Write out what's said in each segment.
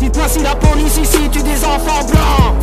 Dites-moi si la police ici tue des enfants blancs.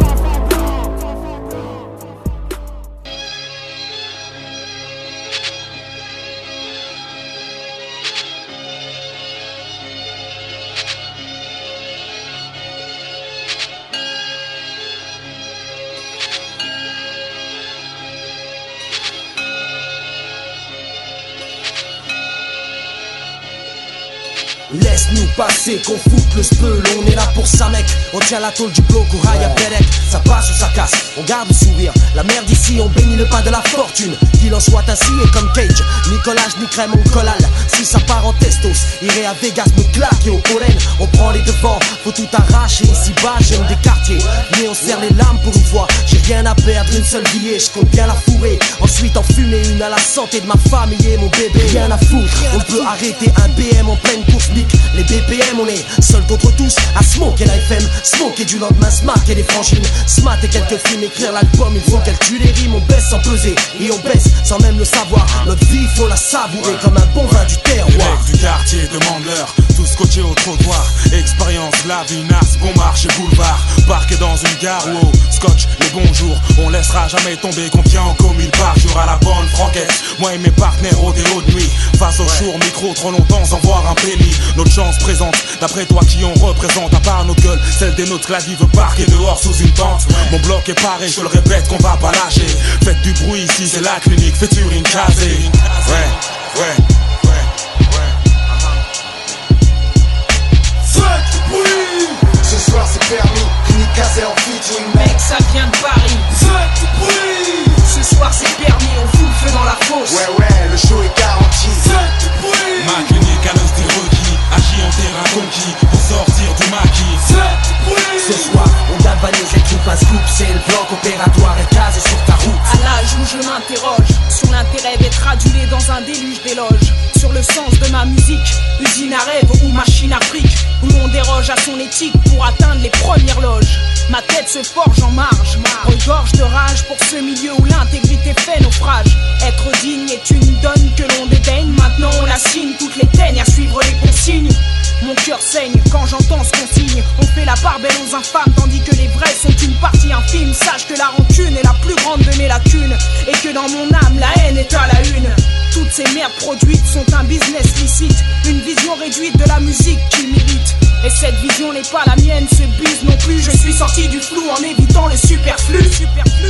Laisse-nous passer, qu'on foute le speul, on est là pour ça mec. On tient la tôle du bloc au rail à Belek. Ça passe ou ça casse, on garde le sourire. La merde ici, on bénit le pain de la fortune. Qu'il en soit ainsi et comme Cage, ni collage, ni crème, on collale. Si ça part en testos, irait à Vegas, nous claque et au pollen. On prend les devants, faut tout arracher. Ici bas, j'aime des quartiers, mais on serre les lames pour une fois. J'ai rien à perdre, une seule billet, je compte bien la fourrer. Ensuite en fumer une à la santé de ma famille et mon bébé. Rien à foutre, on peut arrêter un BM en pleine course. Les BPM, on est seuls contre tous. À smoke et la FM, smoke et du lendemain, smack et les frangines. Smat et quelques films, écrire l'album, il faut qu'elle tue les rimes. On baisse sans peser et on baisse sans même le savoir. Notre vie, faut la savourer comme un bon vin du terroir. Les mecs du quartier, demande-leur, tous coachés au trottoir. Expérience, la vie, nasse, bon marché, boulevard. Parqué dans une gare, wow, scotch, les bonjours. On laissera jamais tomber, combien en commis par jour à la bonne franquette. Moi et mes partenaires au déo de nuit. Face au jour, micro, trop longtemps sans voir un pénis. Notre chance présente, d'après toi qui on représente. À part notre gueule, celle des nôtres, la vie veut parquer dehors sous une tente. Mon bloc est paré, je le répète qu'on va pas lâcher. Faites du bruit ici, c'est la clinique, faites sur une casée. Ouais. Faites du bruit. Ce soir c'est permis, clinique casée en featuring. Mec, ça vient de Paris. Faites du bruit. Ce soir c'est permis, on fout le feu dans la fosse. Ouais, le show est garanti. Faites du bruit. Ma clinique à l'ostéroïde. Agis en terrain conquis pour sortir du maquis. Faites du bruit. Ce soir, on a banné cette troupe à scoop. C'est le bloc opératoire et casé sur ta route. À l'âge où je m'interroge sur l'intérêt d'être adulé dans un déluge d'éloges, sur le sens de ma musique, usine à rêve ou machine à fric, où l'on déroge à son éthique pour atteindre les premières loges. Ma tête se forge en marge, regorge de rage pour ce milieu où l'intégrité fait naufrage. Être digne est une donne que l'on dédaigne. Maintenant on la signe, toutes les teignes à suivre les consignes. Mon cœur saigne quand j'entends ce consigne. On fait la part belle aux infâmes, tandis que les vrais sont une partie infime. Sache que la rancune est la plus grande de mes lacunes, et que dans mon âme la haine est à la une. Toutes ces merdes produites sont un business licite, une vision réduite de la musique qui m'irrite. Et cette vision n'est pas la mienne, ce bise non plus. Je suis sorti du flou en évitant le superflu.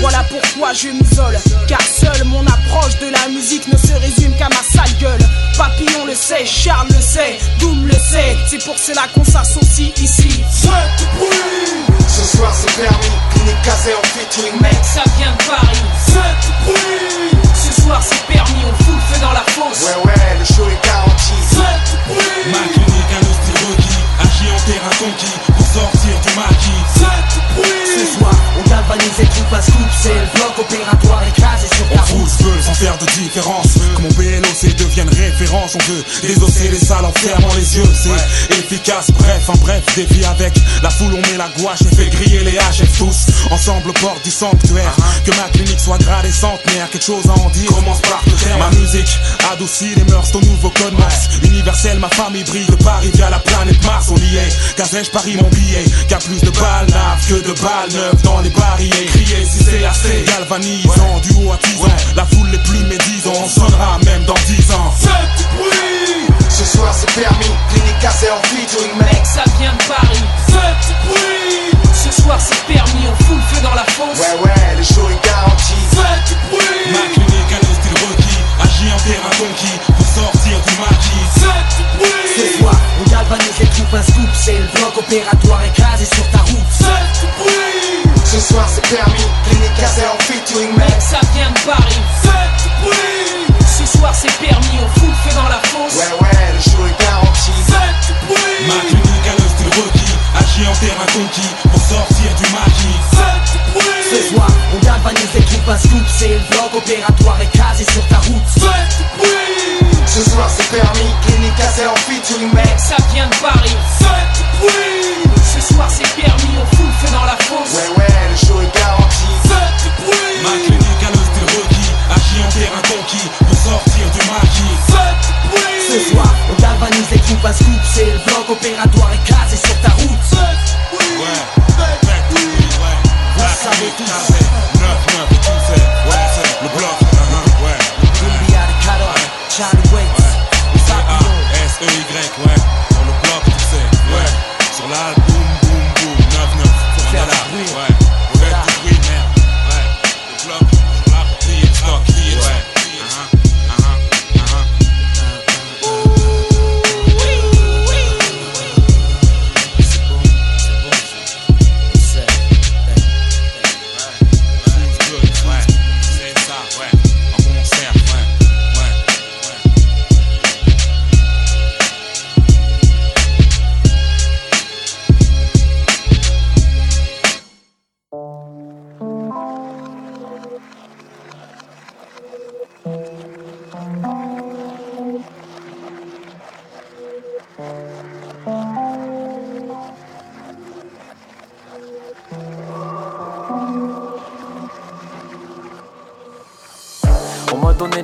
Voilà pourquoi je m'isole, car seul mon approche de la musique ne se résume qu'à ma sale gueule. Papillon le sait, Charles le sait, Doom le sait, c'est pour cela qu'on s'associe ici. Faites du bruit. Ce soir c'est permis, clinique casée en featuring. Mec, ça vient de Paris. Faites du bruit. Ce soir c'est permis, on fout le feu dans la fosse. Ouais, le show est garanti. Faites du bruit. Ma clinique à l'ostéroïde. Agis en terrain conquis pour sortir du maquis. Faites du bruit. Ce soir, on galvanise et trouve à scoop. C'est le bloc opératoire écrasé sur ta route. On fout le feu sans faire de différence. Que mon BLOC devienne référence. On veut désosser les salles en fermant les yeux. C'est efficace, bref, en bref, dévie avec la foule, on met la gouache et fait griller les HF tous. Ensemble au bord du sanctuaire. Que ma clinique soit gradée centenaire. Quelque chose à en dire, commence par le terme. Ma musique adoucit les mœurs, ton nouveau code Mars. Universel, ma famille brille de Paris via la planète Mars. On y est, casais-je parie mon billet. Qu'a plus de balles naves que de balles neuves dans les barrières. Crier si c'est assez, galvanisant, du haut à 10 ans. La foule les plus médisants, on sonnera même dans 10 ans. Faites du bruit. Ce soir c'est permis, clinique cassée en featuring. Mec, ça vient de Paris. Faites du bruit. Ce soir c'est permis, on fout le feu dans la fosse. Ouais, le show est garanti. Faites du bruit. Ma clinique a le style requis. Agis en terrain conquis pour sortir du maquis. Faites du bruit. Ce soir, on galvanise les troupes, un scoop. C'est le bloc opératoire écrasé sur ta route. Faites du bruit. Ce soir c'est permis, clinique cassée en featuring. Mec, ça vient de Paris. Faites du bruit. Ce soir c'est permis, on fout le feu dans la fosse. Ouais, le show est garanti. Faites du bruit. pas soupe, c'est le vlog opératoire et casé sur ta route. Faites bruit. Ce soir c'est permis, clinique cassé en featuring mec, ça vient de Paris. Faites bruit. Ce soir c'est permis, on fout le feu dans la fosse. Ouais, le show est garanti. Faites bruit. Ma clinique à l'os de Rocky, agit en terrain conquis pour sortir du maquis. Faites bruit. Ce soir on tavanise et coupe à soupe, c'est le vlog opératoire et casé sur ta route. Faites bruit. Faites bruit. Vous savez tout.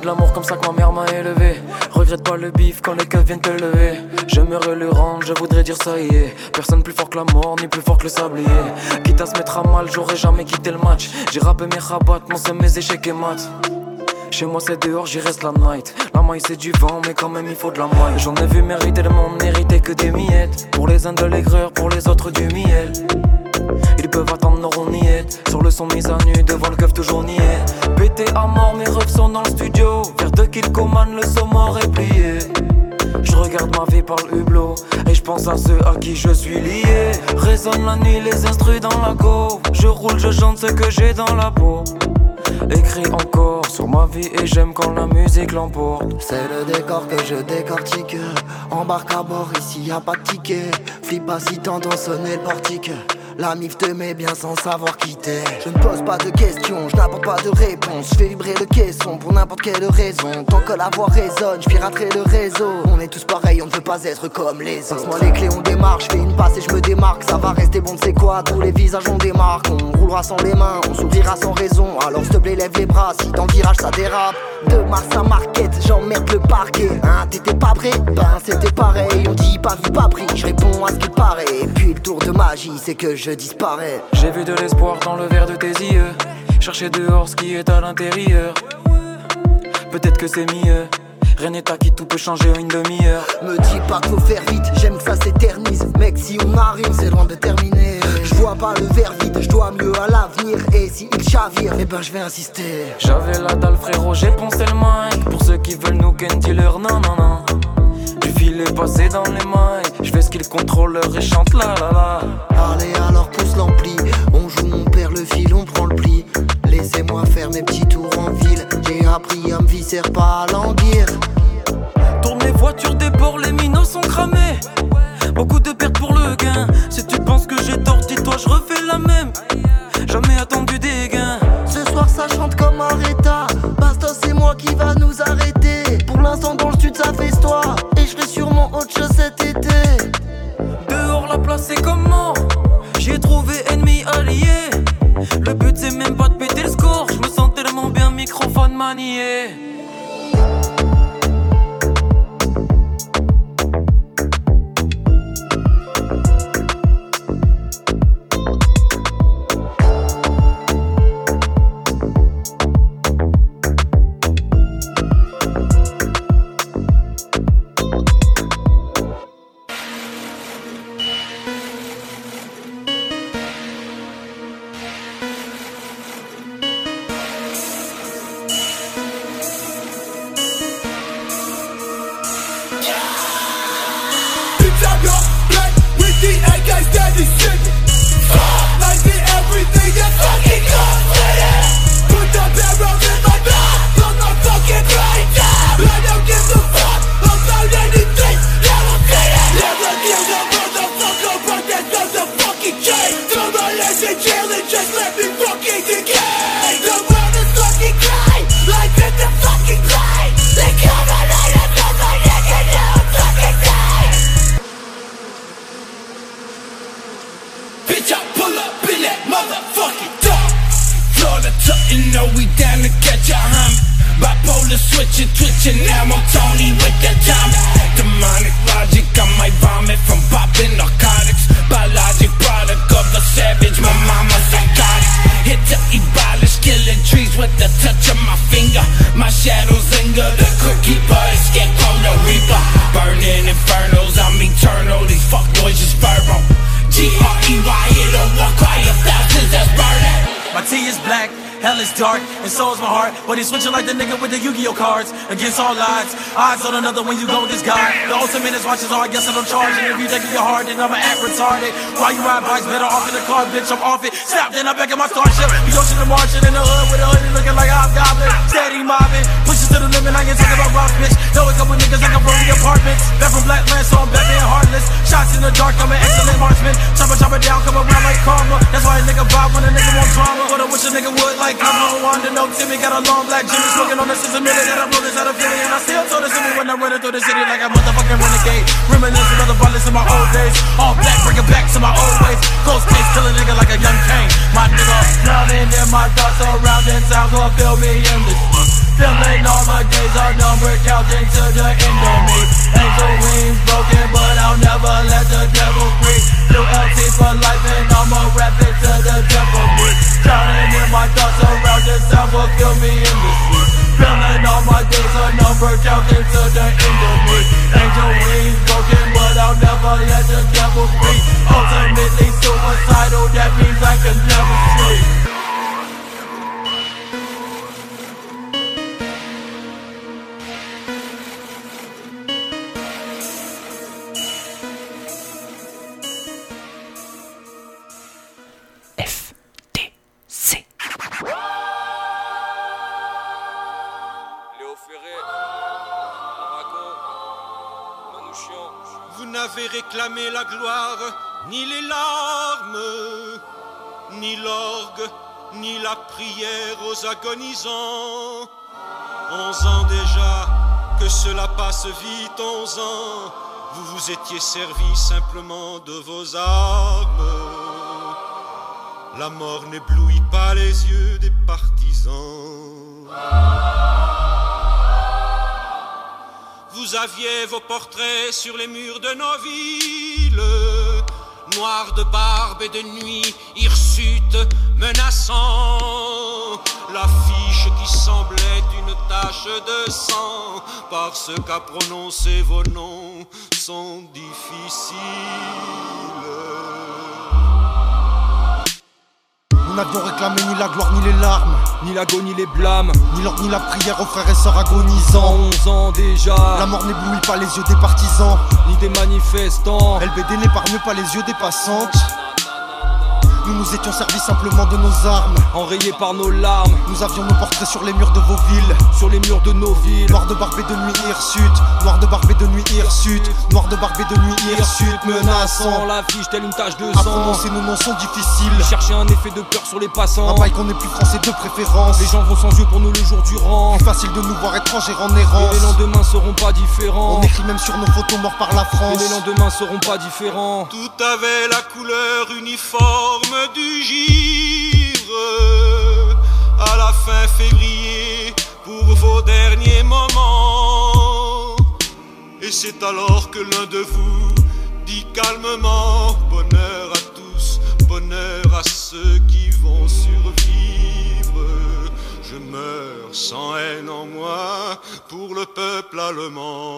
De l'amour comme ça que ma mère m'a élevé. Regrette pas le bif quand les keufs viennent te lever. J'aimerais le rendre, je voudrais dire ça y est. Personne plus fort que la mort, ni plus fort que le sablier. Quitte à se mettre à mal, j'aurais jamais quitté le match. J'ai rappé mes rabats, mon seum, mes échecs et maths. Chez moi c'est dehors, j'y reste la night. La maille c'est du vent, mais quand même il faut de la maille. J'en ai vu mériter le monde, n'hériter que des miettes. Pour les uns de l'aigreur, pour les autres du miel. Ils peuvent attendre nos rognettes. Sur le son mis à nu, devant le keuf toujours nié. Pété à mort, mes refs sont dans le studio. Vers deux kills command, le saumon est plié. Je regarde ma vie par le hublot et je pense à ceux à qui je suis lié. Résonne la nuit, les instrus dans la go. Je roule, je chante ce que j'ai dans la peau. Écris encore sur ma vie et j'aime quand la musique l'emporte. C'est le décor que je décortique. Embarque à bord, ici y'a pas de ticket. Flip pas si t'entends sonner le portique. La mif te met bien sans savoir qui t'es. Je ne pose pas de questions, je n'apporte pas de réponse. Je fais vibrer le caisson pour n'importe quelle raison. Tant que la voix résonne, je piraterai le réseau. On est tous pareils, on ne peut pas être comme les autres. Passe-moi les clés, on démarre, je fais une passe et je me démarque. Ça va rester bon, c'est quoi, tous les visages on démarque. On roulera sans les mains, on s'ouvrira sans raison. Alors s'il te plaît, lève les bras, si dans le virage ça dérape. De Mars à Marquette, j'emmerde le parquet. Hein, t'étais pas prêt? Ben c'était pareil, on dit pas vu, pas pris. Je réponds à ce qu'il paraît. Et puis le tour de magie, c'est que je disparais. J'ai vu de l'espoir dans le verre de tes yeux. Chercher dehors ce qui est à l'intérieur. Peut-être que c'est mieux. Rien n'est acquis, tout peut changer en une demi-heure. Me dis pas qu'il faut faire vite, j'aime que ça s'éternise. Mec, si on arrive, c'est loin de terminer. Je vois pas le verre vide, je dois mieux à l'avenir. Et si il chavire, eh ben je vais insister. J'avais la dalle frérot, j'ai poncé le mic. Pour ceux qui veulent nous ken dealer, non non non. Du filet passé dans les mailles. Je fais ce qu'il contrôle et chante la la la. Allez alors pousse l'ampli. On joue, on perd le fil, on prend le pli. Laissez-moi faire mes petits tours en ville. J'ai appris à me visser, pas à languir. Tourne les voitures des bords, les minots sont cramés. Beaucoup de pertes pour le gain. Si tu penses que j'ai tort, dis-toi je refais la même. Jamais attendu des gains. Ce soir ça chante comme Aretha. Basta c'est moi qui va nous arrêter. Pour l'instant dans le sud ça festoie. Et je serai sûrement autre chose cet été. Dehors la place c'est comment. J'ai trouvé ennemi allié. Le but c'est même pas de péter le score. Je me sens tellement bien microphone manié. Jail and just let me fucking decay. The world is know we down to catch a hum. Bipolar switching, twitching, now I'm Tony with the jump. Demonic logic, I might vomit from popping narcotics. Biologic product of a savage, my mama psychotic. Hit to abolish, killing trees with the touch of my finger. My shadow's linger, the quick keeper, escape from the reaper. Burning infernos, I'm eternal, these fuckboys just verbal. G-R-E-Y, it'll walk by a thousand, that's burning. My tea is black. Hell is dark, and so is my heart. But he's switching like the nigga with the Yu-Gi-Oh cards. Against all odds, odds on another when you go this guy. The ultimate is watches all, guessing I'm charging. If you take it your heart, then I'ma act retarded. Why you ride bikes, better off in the car, bitch, I'm off it. Snap, then I'm back in my starship. The ocean and marching in the hood with a hoodie looking like Hobgoblin. Steady mobbing, pushes to the limit, I ain't talking about rock, bitch. Know a couple niggas like I'm from the apartments. Back from Blackland, so I'm back being heartless. Shots in the dark, I'm an excellent marksman. Chopper, chopper down, come around like karma. That's why a nigga vibe when a nigga want drama. But I wish a nigga would like. I'm no wonder, no Timmy, got a long black Jimmy. Smoking on this is a minute that I'm rolling out of Philly. And I still told this to me when I'm running through the city like a motherfucking renegade. Reminiscing of the violence in my old days. All black, bringing back to my old ways. Close case, kill a nigga like a young king. My nigga, drowning in my thoughts around and sound gonna fill me in this. Feeling all my days are numbered, counting to the end of me. Angel wings broken, but I'll never let the devil free. New LT for life and I'ma rap it to the death of me. Drowning in my thoughts around the sound will kill me in the sea. Feeling all my days are numbered, counting to the end of me. Angel wings broken, but I'll never let the devil free. Ultimately suicidal, that means I can never sleep. Réclamer la gloire, ni les larmes, ni l'orgue, ni la prière aux agonisants. 11 ans déjà, que cela passe vite, 11 ans, vous vous étiez servi simplement de vos armes. La mort n'éblouit pas les yeux des partisans. Vous aviez vos portraits sur les murs de nos villes, noirs de barbe et de nuit, hirsutes, menaçants. L'affiche qui semblait une tache de sang, parce qu'à prononcer vos noms sont difficiles. Nous n'avions réclamé ni la gloire ni les larmes, ni l'agonie, ni les blâmes, ni l'ordre, ni la prière aux frères et sœurs agonisants. 11 ans déjà, la mort n'éblouit pas les yeux des partisans, ni des manifestants. LBD n'épargne pas les yeux des passantes. Nous nous étions servis simplement de nos armes, enrayés par nos larmes. Nous avions nos portraits sur les murs de vos villes, sur les murs de nos villes. Noir de barbe et de nuit hirsute, noir de barbe et de nuit hirsute, noir de barbe et de nuit hirsute, menaçant. L'affiche telle une tache de sang, à prononcer nos noms sont difficiles. Chercher un effet de peur sur les passants, un bail qu'on est plus français de préférence. Les gens vont sans yeux pour nous le jour durant, plus facile de nous voir étrangers en errance. Et les lendemains seront pas différents, on écrit même sur nos photos morts par la France. Et les lendemains seront pas différents. Tout avait la couleur uniforme du givre à la fin février pour vos derniers moments. Et c'est alors que l'un de vous dit calmement: bonheur à tous, bonheur à ceux qui vont survivre. Je meurs sans haine en moi pour le peuple allemand.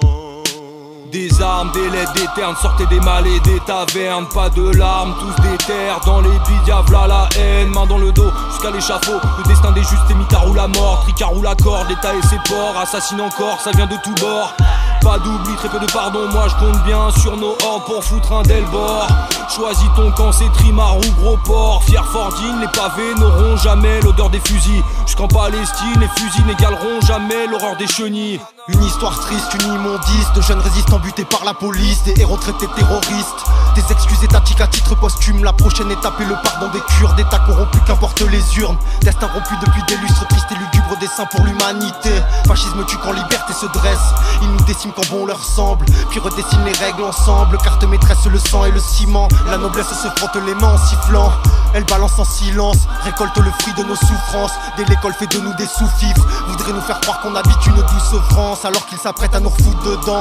Des armes, des lettres, des ternes, sortez des malles et des tavernes. Pas de larmes, tous des terres, dans les bidiaves, là la haine. Main dans le dos, jusqu'à l'échafaud. Le destin des justes est mitard ou la mort, tricard ou la corde, l'état et ses ports. Assassine encore, ça vient de tous bords. Pas d'oubli, très peu de pardon, moi je compte bien sur nos hordes pour foutre un Delbord. Choisis ton camp, c'est Trimar ou Gros Port. Fier Fordine, les pavés n'auront jamais l'odeur des fusils. Jusqu'en Palestine, les fusils n'égaleront jamais l'horreur des chenilles. Une histoire triste, une immondice, de jeunes résistants butés par la police, des héros traités terroristes, des excuses étatiques à titre posthume. La prochaine étape est le pardon des Kurdes, d'États corrompus qu'importe les urnes. Destin rompu depuis des lustres, triste et lugubre dessein pour l'humanité. Fascisme tue quand liberté se dresse, ils nous déciment quand bon leur semble, puis redessinent les règles ensemble. Carte maîtresse, le sang et le ciment, la noblesse se frotte les mains en sifflant. Elle balance en silence, récolte le fruit de nos souffrances. Dès l'école fait de nous des sous-fifres, voudrait nous faire croire qu'on habite une douce France, alors qu'ils s'apprêtent à nous refoutre dedans.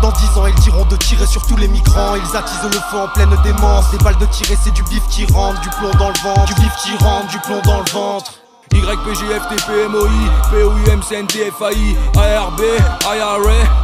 Dans 10 ans ils diront de tirer sur tous les migrants. Ils attisent le feu en pleine démence. Des balles de tirer c'est du bif qui rentre, du plomb dans le ventre, du bif qui rentre, du plomb dans le ventre. YPGFTPMOI, POUMCNTFAI, ARB, IRA,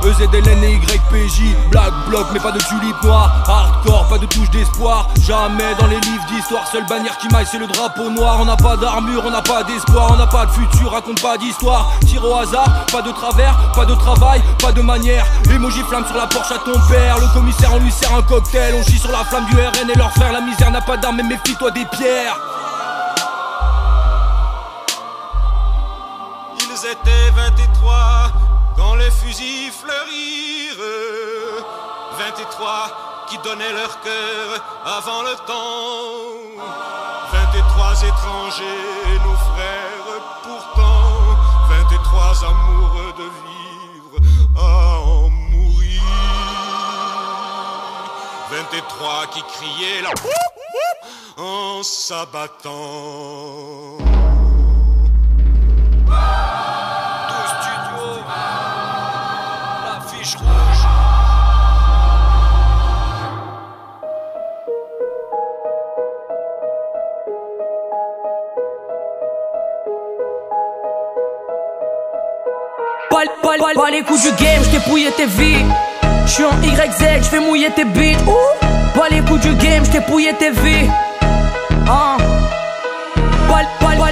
EZLN et YPJ. Black bloc mais pas de tulipe noire, hardcore, pas de touche d'espoir. Jamais dans les livres d'histoire, seule bannière qui maille c'est le drapeau noir. On n'a pas d'armure, on n'a pas d'espoir, on n'a pas de futur, raconte pas d'histoire. Tire au hasard, pas de travers, pas de travail, pas de manière. Emoji flamme sur la Porsche à ton père, le commissaire on lui sert un cocktail. On chie sur la flamme du RN et leur frère, la misère n'a pas d'armes mais méfie-toi des pierres. C'était 23 quand les fusils fleurirent, 23 qui donnaient leur cœur avant le temps, 23 étrangers, nos frères pourtant, 23 amoureux de vivre à en mourir, 23 qui criaient la en s'abattant. Pas les coups du game, j't'ai pouillé tes vies. J'suis en YZ, j'vais mouiller tes beats. Pas les coups du game, j't'ai pouillé tes vies.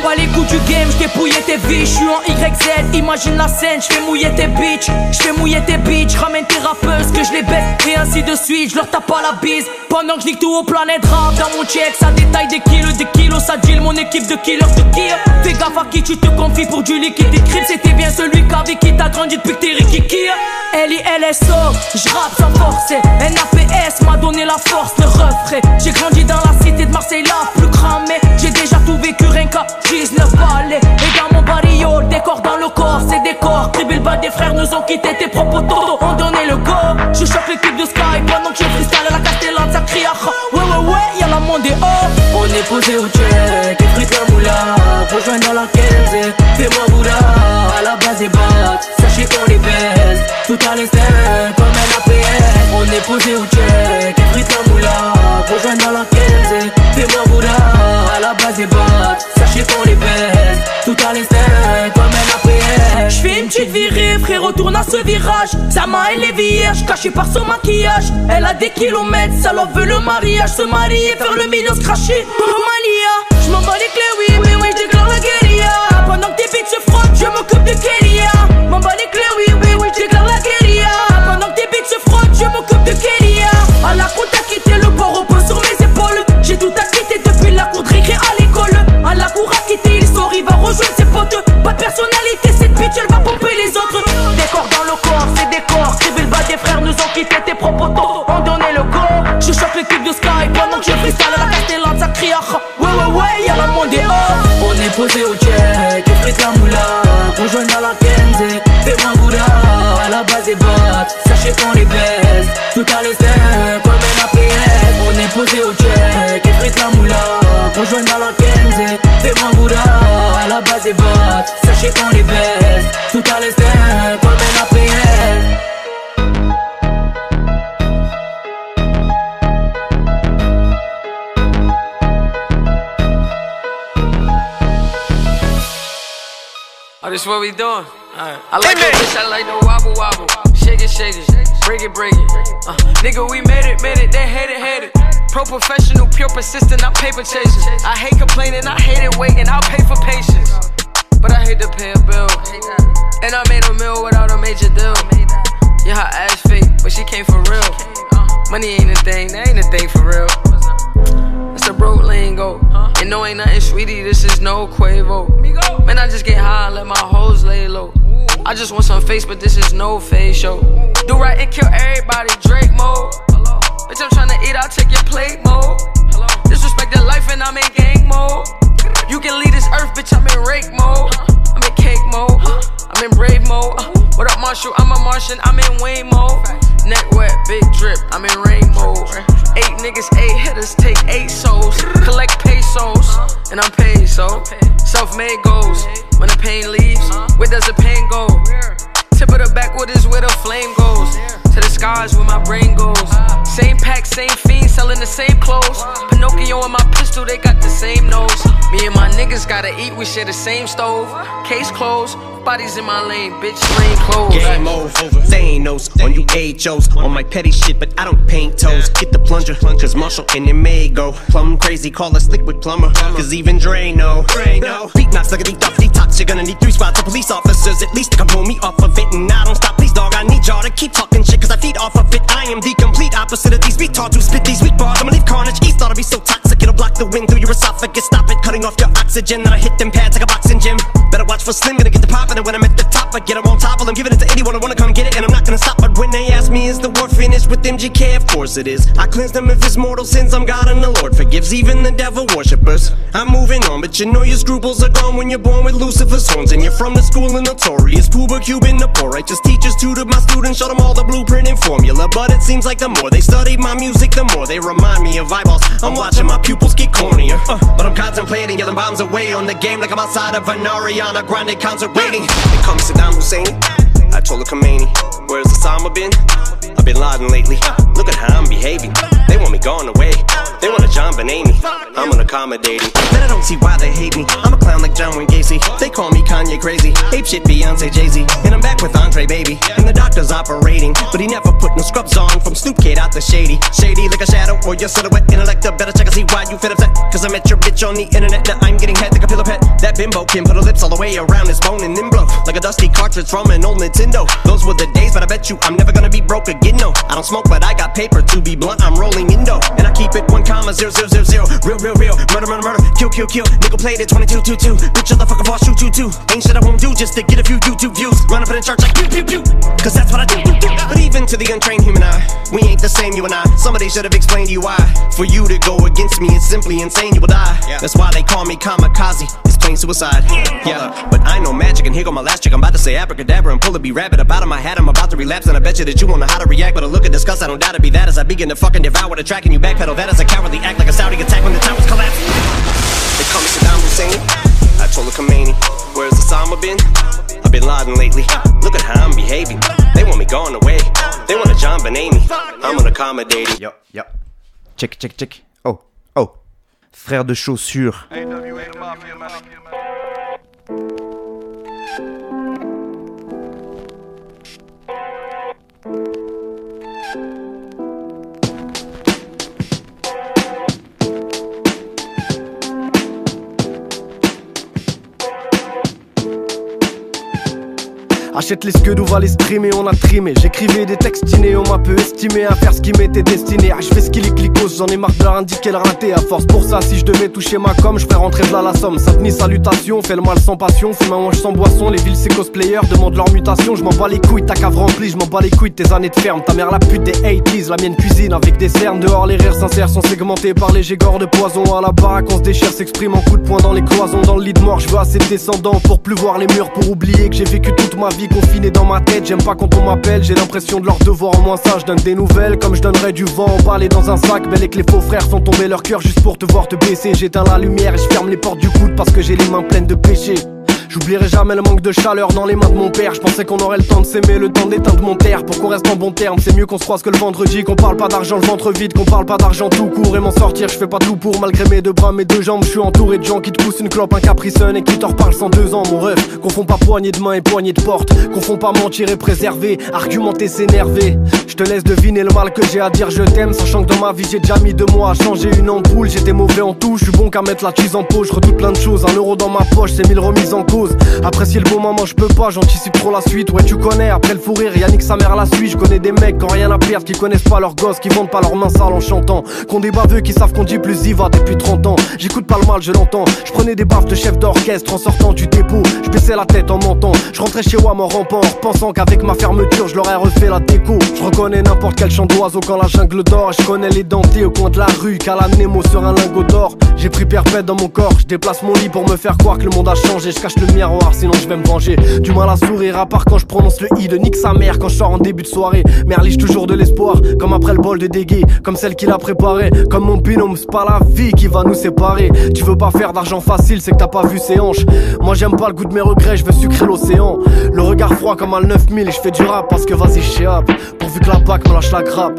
Pas les coups du game, j't'ai pouillé tes vies. J'suis en YZ, imagine la scène, j'fais mouiller tes bitches. J'fais mouiller tes bitches, ramène tes rappeuses que j'les baisse. Et ainsi de suite, j'leur tape à la bise. Pendant que j'nique tout au planète rap, dans mon check, ça détaille des kilos, ça deal mon équipe de killers de kill. Fais gaffe à qui tu te confies pour du liquide des crimes. C'était bien celui qu'avec qui t'as grandi depuis que t'es Rikiki. LILSO, j'rappe sans forcer. NAPS m'a donné la force, le refrain. J'ai grandi dans la cité de Marseille, la plus cramée. J'ai déjà tout vécu, rien qu'à 19 balais. Et dans mon barrio, des corps dans le corps, c'est des corps. Tribule bas des frères nous ont quitté, tes propres totos ont donné le go. Je choque l'équipe de Sky, pendant que j'ai freestyle à la Castellane. Ouais, y'a la monde et oh. On est posé au check, écrite la moula. Rejoins dans la 15, fais-moi boula. À la base des bacs, sachez qu'on les baisse. Tout à l'instinct, comme un APS. On est posé au check, écrite la moula. Rejoins dans la 15, fais-moi boula. À la base des bacs, sachez qu'on les baisse. Tout à l'instinct, comme un APS. J'fais une petite virée, frère, retourne à ce virage. Ça m'a élevé vierge, cachée par son maquillage. Elle a des kilomètres, salope veut le mariage. Se marier, faire le minus, cracher pour Malia. J'm'en bats les clés, oui, mais ouais, j'déclare la guérilla. Pendant que tes bites se frottent, je m'occupe de Kélia. M'en bats les clés, oui, mais ouais, j'déclare la guérilla. Pendant que tes bites se frottent, je m'occupe de Kélia. À la cour t'as quitté, le port repose sur mes épaules. J'ai tout acquitté depuis la cour de récré à l'école. À la cour à quitter, il sort, il va rejoindre ses potes. Pas de personnalité, cette bitch, elle va pomper les autres. Des corps dans le corps, c'est des corps. Tribule bas des frères nous ont quitté, tes propres totos ont donné le go. Je choque l'équipe de Sky, pendant que je freestyle à la Castellane, ça crie ah. Ouais, y'a la monde et oh. On est posé au check, frite la moula. Rejoins à la 15, fais-moi boula. À la base des battes, sachez qu'on les baisse. Tout à l'instinct, comme un APS. On est posé au check, frite la moula. Rejoins à la 15, fais-moi boula. À la base des battes, sachez qu'on les baisse. Tout à l'instinct, comme un APS. Oh, this what we doing? I like that bitch, I like the wobble wobble. Shake it, shake it, break it, break it. Nigga, we made it, they hate it, hate it. Pro professional, pure persistent, I paper chasing. I hate complaining, I hate it waiting, I'll pay for patience. But I hate to pay a bill. And I made a meal without a major deal. Yeah, her ass fake, but she came for real. Money ain't a thing, that ain't a thing for real. That's a broke lingo. And no ain't nothing, sweetie, this is no Quavo. Man, I just get high and let my hoes lay low. I just want some face, but this is no face show. Do right and kill everybody, Drake mode. Bitch, I'm tryna eat, I'll take your plate mode. Disrespect that life and I'm in gang mode. You can leave this earth, bitch, I'm in rake mode. I'm in cake mode, I'm in brave mode. What up, Marshall? I'm a Martian, I'm in Wayne mode. Neck wet, big drip, I'm in rain mode. 8 niggas, 8 hitters, take 8 souls. Collect pesos, and I'm paid, so self-made goals. When the pain leaves, where does the pain go? Tip of the backwood is where the flame goes. To the skies where my brain goes. Same pack, same fiend, selling the same clothes. Pinocchio and my pistol, they got the same nose. Me and my niggas gotta eat, we share the same stove. Case closed, bodies in my lane, bitch, lane closed. Game over, Thanos, on you HOs. On my petty shit, but I don't paint toes. Get the plunger, cause Marshall and it may go. Plum crazy, call us liquid plumber, cause even Drano. Beat knots, look at detox. You're gonna need 3 squads of police officers at least to come pull me off of it. And I don't stop, please dog, I need y'all to keep talking shit, cause I feed off of it. I am the complete opposite of these retards who spit these weak bars. I'ma leave carnage, east ought to be so toxic, it'll block the wind through your esophagus. Stop it, cutting off your oxygen. Then I hit them pads like a boxing gym. Better watch for slim, gonna get the pop. And when I'm at the top, I get them on top. Well, I'm giving it to anyone who wanna come get it, and I'm not gonna stop. But when they ask me, is the war finished with MGK? Of course it is. I cleanse them of his mortal sins. I'm God and the Lord forgives even the devil worshippers. I'm moving on, but you know your scruples are gone when you're born with Lucifer's horns. And you're from the school of notorious Cuba, Cuban, the poor righteous teachers tutored my students, showed them all the blueprint and formula. But it seems like the more they study my music, the more they remind me of eyeballs. I'm watching my pupils get cornier, but I'm contemplating yelling bombs away on the game like I'm outside of an Ariana Grande concert waiting. They call me Saddam Hussein, Ayatollah Khomeini. Where's Osama been? I've been lying lately. Look at how I'm behaving. They want me gone away. They want to John Benet. I'm unaccommodating. Then I don't see why they hate me. I'm a clown like John Wayne Gacy. They call me Kanye crazy. Ape shit Beyonce, Jay-Z. And I'm back with André, baby. And the doctor's operating, but he never put no scrubs on. From Snoop kid out to Shady. Shady like a shadow or your silhouette. Intellect up, better check and see why you fit upset. Cause I met your bitch on the internet. Now I'm getting head like a pillow pet. That bimbo can put her lips all the way around his bone and then blow. Like a dusty cartridge from an old Nintendo. Those were the days, but I bet you I'm never gonna be broke again. No, I don't smoke, but I got paper. To be blunt, I'm rolling in dough. And I keep it 1,000,000. Real. Murder. Kill. Nickel plated 2222. Bitch, motherfucker, boss, shoot 22. Ain't shit I won't do just to get a few YouTube views. Run up in the church like pew. Cause that's what I do. But even to the untrained human eye, we ain't the same, you and I. Somebody should have explained to you why. For you to go against me, it's simply insane, you will die. That's why they call me kamikaze. It's plain suicide. But I know magic, and here go my last trick. I'm about to say abracadabra and pull a be rabbit up out of my hat. I'm about to relapse, and I bet you that you won't know how to react, but a look at disgust, I don't doubt it be that. As I begin to fucking devour the track and you backpedal, that is a cowardly act, like a Saudi attack when the towers collapse. They call me Saddam Hussein, Ayatollah Khomeini. Where's Osama been? I've been lying lately. Look at how I'm behaving. They want me gone away. They want a John Benet. I'm unaccommodating. Yo. Check. Oh. Frère de chaussures. Achète les scuds, on va les streamer, on a trimé. J'écrivais des textes innés, on m'a peu estimé à faire ce qui m'était destiné. Ah, je fais ce qu'il est clicose, j'en ai marre de leur indiquer le raté. À force pour ça, si je devais toucher ma com, je ferais rentrer de là la somme. Satni, salutation, fais le mal sans passion. Fume un manche sans boisson, les villes c'est cosplayers, demande leur mutation. Je m'en bats les couilles, ta cave remplie, je m'en bats les couilles de tes années de ferme. Ta mère la pute des 80s, la mienne cuisine avec des cernes. Dehors, les rires sincères sont segmentés par les gégors de poison. À la baraque, on se déchire, s'exprime en coup de poing dans les cloisons. Dans le lit de mort, je veux assez de descendants pour plus voir les murs, pour oublier que j'ai vécu toute ma vie. Confiné dans ma tête, j'aime pas quand on m'appelle. J'ai l'impression de leur devoir, au moins ça je donne des nouvelles. Comme je donnerais du vent emballé dans un sac. Belle et que les faux frères sont tombés leur cœur juste pour te voir te baisser. J'éteins la lumière et je ferme les portes du coude parce que j'ai les mains pleines de péchés. J'oublierai jamais le manque de chaleur dans les mains de mon père. Je pensais qu'on aurait le temps de s'aimer, le temps d'éteindre mon terre. Pour qu'on reste en bon terme, c'est mieux qu'on se croise que le vendredi. Qu'on parle pas d'argent le ventre vide, qu'on parle pas d'argent tout court. Et m'en sortir, je fais pas tout pour. Malgré mes 2 bras, mes 2 jambes, je suis entouré de gens qui te poussent une clope, un capricen et qui te reparlent 102 ans, mon ref. Confond pas poignée de main et poignée de porte. Confond pas mentir et préserver, argumenter, s'énerver. Je te laisse deviner le mal que j'ai à dire, je t'aime. Sachant que dans ma vie, j'ai déjà mis 2 mois à changer une ampoule. J'étais mauvais en tout, je suis bon qu'à mettre la cheese en peau. Je redoute plein de choses, 1 euro dans ma poche, c'est 1000 remises en cause. dose. Apprécier le bon moment, je peux pas, j'anticipe trop la suite. Ouais, tu connais, après le fou rire, Yannick sa mère la suit. Je connais des mecs qui ont rien à perdre, qui connaissent pas leurs gosses, qui vendent pas leurs mains sales en chantant. Qu'on des baveux qui savent qu'on dit plus Ziva depuis 30 ans. J'écoute pas le mal, je l'entends. Je prenais des baffes de chef d'orchestre en sortant du dépôt. Je baissais la tête en mentant. Je rentrais chez WAM en rampant, pensant qu'avec ma fermeture, je leur ai refait la déco. Je reconnais n'importe quel chant d'oiseau quand la jungle dort. Je connais les dentés au coin de la rue, qu'à la Nemo sur un lingot d'or. J'ai pris perpète dans mon corps, je déplace mon lit pour me faire croire que le monde a changé. Je cache le miroir, sinon je vais me venger. Du mal à sourire, à part quand je prononce le i de nique sa mère quand je sors en début de soirée. Merlige toujours de l'espoir, comme après le bol de dégué, comme celle qui l'a préparé, comme mon binôme. C'est pas la vie qui va nous séparer. Tu veux pas faire d'argent facile, c'est que t'as pas vu ses hanches. Moi j'aime pas le goût de mes regrets, je veux sucrer l'océan. Le regard froid comme un 9000 et je fais du rap parce que vas-y je shape, pourvu que la BAC me lâche la grappe.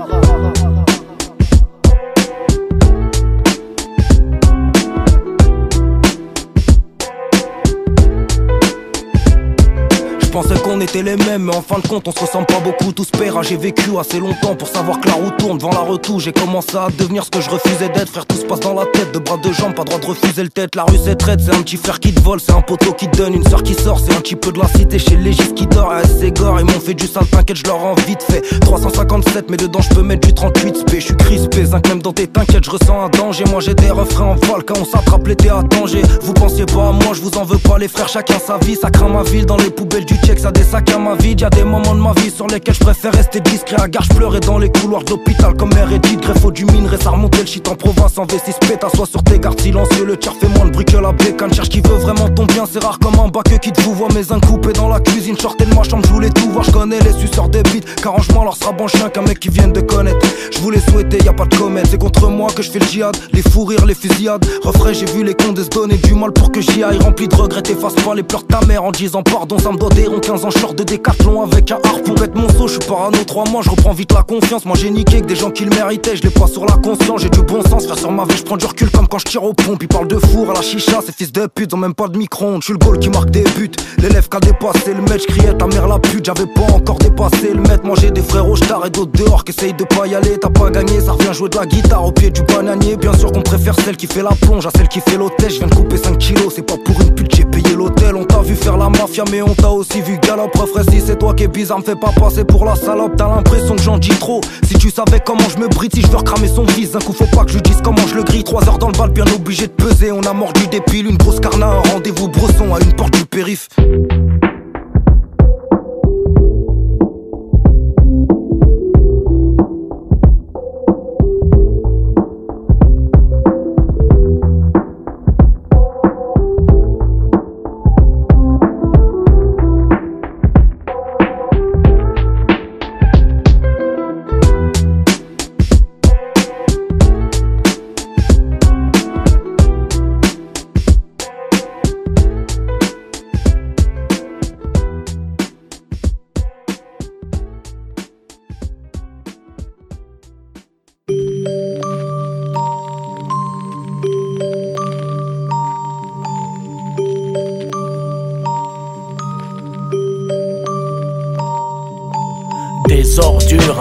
Je pensais qu'on était les mêmes, mais en fin de compte on se ressemble pas beaucoup, tous pères. J'ai vécu assez longtemps pour savoir que la roue tourne. Devant la retour, j'ai commencé à devenir ce que je refusais d'être. Frère, tout se passe dans la tête, de bras, de jambes, pas droit de refuser le tête. La rue c'est traite, c'est un petit frère qui te vole, c'est un poteau qui te donne, une soeur qui sort. C'est un petit peu de la cité, chez les gifs qui dort. Ah, c'est gore, ils m'ont fait du sale, t'inquiète, je leur en vite fait 357, mais dedans je peux mettre du 38 sp. Je suis crispé, zinc même dans tes t'inquiète, je ressens un danger. Moi j'ai des refrains en vol, quand on s'attrape l'été à danger. Vous pensiez pas à moi, je vous en veux pas les frères, chacun sa vie. Ça craint ma ville dans les poubelles du check, ça des sacs à ma vie. Y'a des moments de ma vie sur lesquels je préfère rester discret. À gare, je pleurais dans les couloirs d'hôpital comme Hérédit. Greffe au du minerai, ça remontait le shit en province. En V6 pète, assois sur tes gardes silencieux. Le tiers fait moins le bruit que la bécane. Cherche qui veut vraiment ton bien, c'est rare comme un bac qui te vous voit. Mes uns coupés dans la cuisine, sortez de ma chambre, je voulais tout voir. Je connais les suceurs des bites, car rangement leur sera bon chien qu'un mec qui vient de connaître. Je voulais souhaiter, y'a pas de comète, c'est contre moi que je fais le djihad. Les fous rires, les fusillades, refrain, j'ai vu les cons se donner du mal pour que j'y aille. Rempli de regrets, t'efface pas les pleurs de ta mère en disant pardon, ça me doit des ronds. 15 ans short de décathlon avec un harpon. Bête mon saut, je suis parano, 3 mois, je reprends vite la confiance. Moi j'ai niqué que des gens qui le méritaient, je les poids sur la conscience. J'ai du bon sens, frère sur ma vie, je prends du recul comme quand je tire au pompe. Ils parlent de four à la chicha, ces fils de pute, ils ont même pas de micro-ondes. Je suis le goal qui marque des buts, l'élève qu'a dépassé le maître. Je criais ta mère la pute, j'avais pas encore dépassé le maître. Moi j'ai des frérots, j't'arrête et d'autres dehors qu'essayent de pas y aller. T'as pas gagné, ça revient jouer de la guitare au pied du bananier. Bien sûr qu'on préfère celle qui fait la plonge à celle qui fait l'hôtel. Je viens de couper 5 kilos, c'est pas pour une pute, j'ai payé l'hôtel. On t'a vu faire la mafia, mais on t'a aussi vu galop. Refrain, si c'est toi qui est bizarre, me fais pas passer pour la salope. T'as l'impression que j'en dis trop. Si tu savais comment je me bride, si je veux recramer son fils, un coup faut pas que je lui dise comment je le grille. 3 heures dans le bal, bien obligé de peser. On a mordu des piles, une grosse carna, un rendez-vous bresson à une porte du périph'.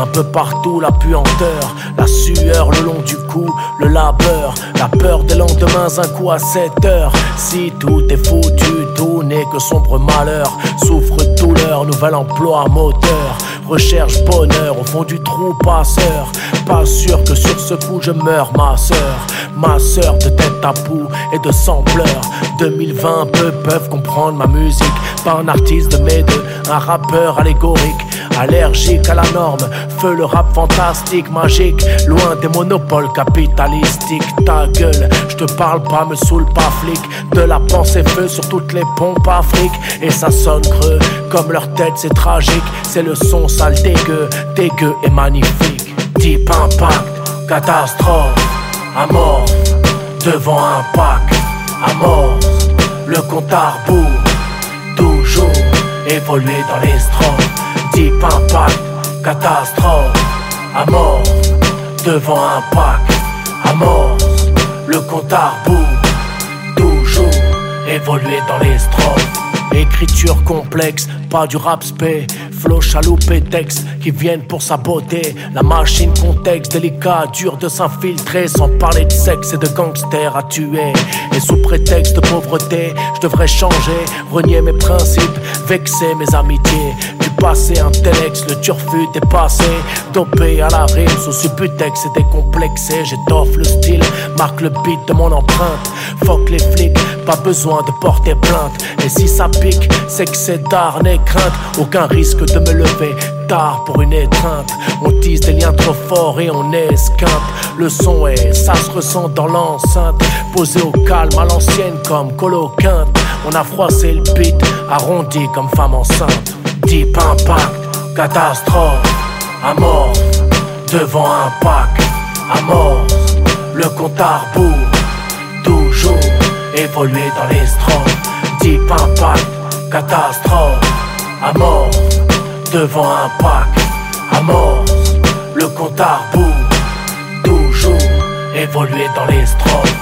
Un peu partout la puanteur, la sueur le long du cou, le labeur, la peur des lendemains, un coup à 7 heures. Si tout est foutu, tout n'est que sombre malheur. Souffre douleur, nouvel emploi moteur, recherche bonheur au fond du trou passeur. Pas sûr que sur ce coup je meurs ma sœur de tête à bout et de sang pleurs. 2020 peu peuvent comprendre ma musique, pas un artiste de mes deux, un rappeur allégorique. Allergique à la norme, feu le rap fantastique, magique, loin des monopoles capitalistiques. Ta gueule, je te parle pas, me saoule pas flic, de la pensée feu sur toutes les pompes à fric. Et ça sonne creux, comme leur tête c'est tragique, c'est le son sale dégueu, dégueu et magnifique. Type impact, catastrophe, amorce, devant un pack, amorce, le compte à rebours, toujours évoluer dans les strophes. Type impact, catastrophe, amorce, devant un pack, amorce, le compte à rebours, toujours évoluer dans les strophes. écriture complexe, pas du rap spé, flow chaloupé texte qui viennent pour saboter la machine. Contexte délicat, dur de s'infiltrer, sans parler de sexe et de gangsters à tuer. Et sous prétexte de pauvreté, je devrais changer, renier mes principes, vexer mes amitiés. Passé un telex, le dur fut dépassé, dopé à la rime, sous subutex c'était complexé. J'étoffe le style, marque le beat de mon empreinte. Fuck les flics, pas besoin de porter plainte. Et si ça pique, c'est que c'est d'art n'est crainte. Aucun risque de me lever tard pour une étreinte. On tisse des liens trop forts et on esquinte. Le son est, ça se ressent dans l'enceinte. Posé au calme à l'ancienne comme coloquinte. On a froissé le beat, arrondi comme femme enceinte. Deep impact, catastrophe, amorce, devant un pack, amorce, le compte à rebours, toujours évoluer dans les strophes. Deep impact, catastrophe, amorce, devant un pack, amorce, le compte à rebours, toujours évoluer dans les strophes.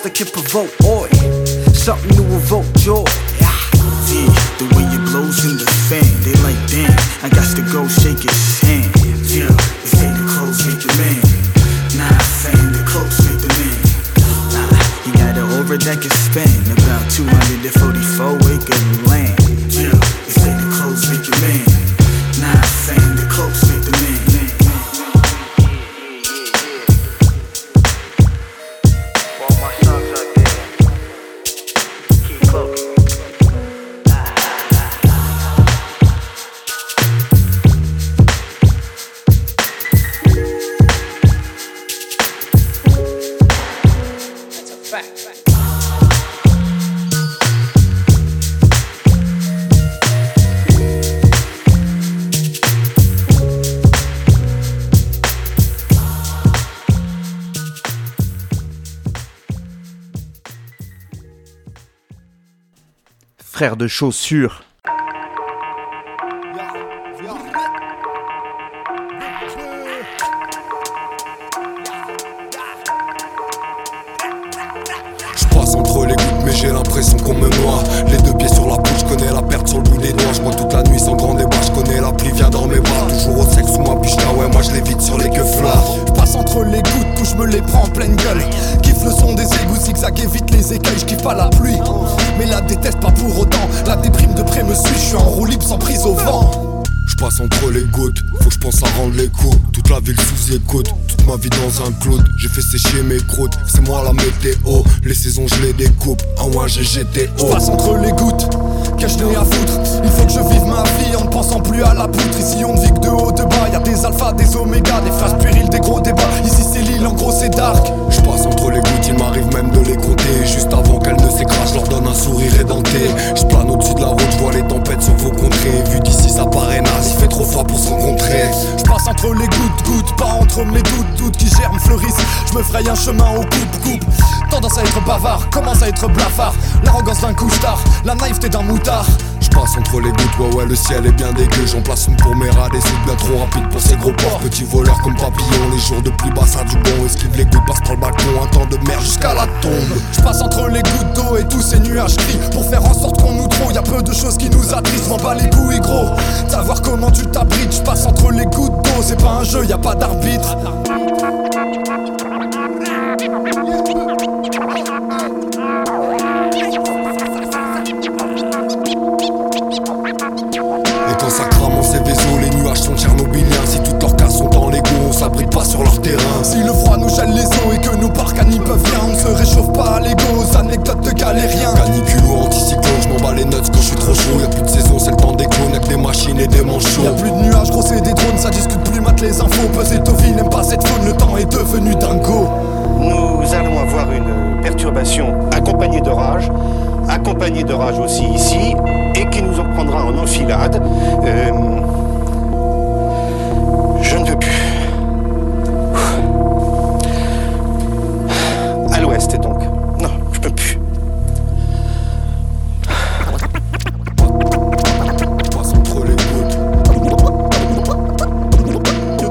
That can provoke oil, something to evoke joy. Yeah, the way it blows in the fan, they like damn, I got to go shake his hand. Yeah, they say the clothes make the man. Nah, fam, the clothes make the man. Nah, you got an aura that can span about 244 acres of land. Yeah, they say the clothes make the man. Nah, fam, the clothes make the man. Frère de chaussures. Je passe entre les gouttes, mais j'ai l'impression qu'on me noie. Les deux pieds sur la bouche, je connais la perte sur le bout des doigts. Je bois toute la nuit sans grand débat, je connais la pluie, viens dans mes bras. Toujours au sexe sous ma bûche, ouais, moi je l'évite sur les queues là. Je passe entre les gouttes, où je me les prends en pleine gueule. Kiffe le son des égouts, zigzag, évite les écueils, je kiffe pas la pluie. Mais la déteste pas pour autant, la déprime de près L'entrée me suit, je suis en roue libre sans prise au vent. Je passe entre les gouttes, faut que je pense à rendre les coups. Toute la ville sous écoute, toute ma vie dans un cloud. J'ai fait sécher mes croûtes, c'est moi la météo. Les saisons je les découpe, un ouais GGTO. Je passe entre les gouttes, que je n'ai à foutre. Il faut que je vive ma vie en ne pensant plus à la poutre. Ici on ne vit que de haut de bas, y'a des alphas, des omégas, des phrases puériles, des gros débats. Ici c'est l'île, en gros c'est dark. Je passe entre les gouttes, il m'arrive même de les compter. Juste avant qu'elles ne s'écrasent, je leur donne un sourire édenté. Je plane au-dessus de la route, je vois les tempêtes sur vos contrées. Vu d'ici ça paraît naze, il fait trop froid pour se rencontrer. Je passe entre les gouttes, gouttes, pas entre mes doutes, doutes qui germent, fleurissent. Je me fraye un chemin au coupe-coupe. Tendance à être bavard, commence à être blafard. L'arrogance d'un couche-tard, la naïveté d'un moutard. Je passe entre les gouttes, ouais ouais le ciel est bien dégueu. J'en place une pour mes rats, des c'est bien trop rapide pour ces gros porcs. Petits voleurs comme papillons, les jours de pluie bas ça du bon. Esquive les gouttes, passe par le balcon, un temps de mer jusqu'à la tombe. Je passe entre les gouttes d'eau et tous ces nuages gris. Pour faire en sorte qu'on nous trouve, y'a peu de choses qui nous attristent. M'en bats les couilles gros, savoir comment tu t'abrites. Je passe entre les gouttes d'eau, c'est pas un jeu, y'a pas d'arbitre. Si le froid nous gèle les os et que nos par peuvent rien, on ne se réchauffe pas à l'ego aux anecdotes de galériens. Canicule ou anticyclone, je m'en bats les nuts quand je suis trop chaud. Y'a plus de saison, c'est le temps des clones avec des machines et des manchots. Y'a plus de nuages, gros c'est des drones, ça discute plus, mate les infos. Pesé Toville n'aime pas cette faune, le temps est devenu dingo. Nous allons avoir une perturbation accompagnée d'orage aussi ici, et qui nous en prendra en enfilade. Je ne veux plus. Et donc, non, je peux plus. Passe entre les gouttes.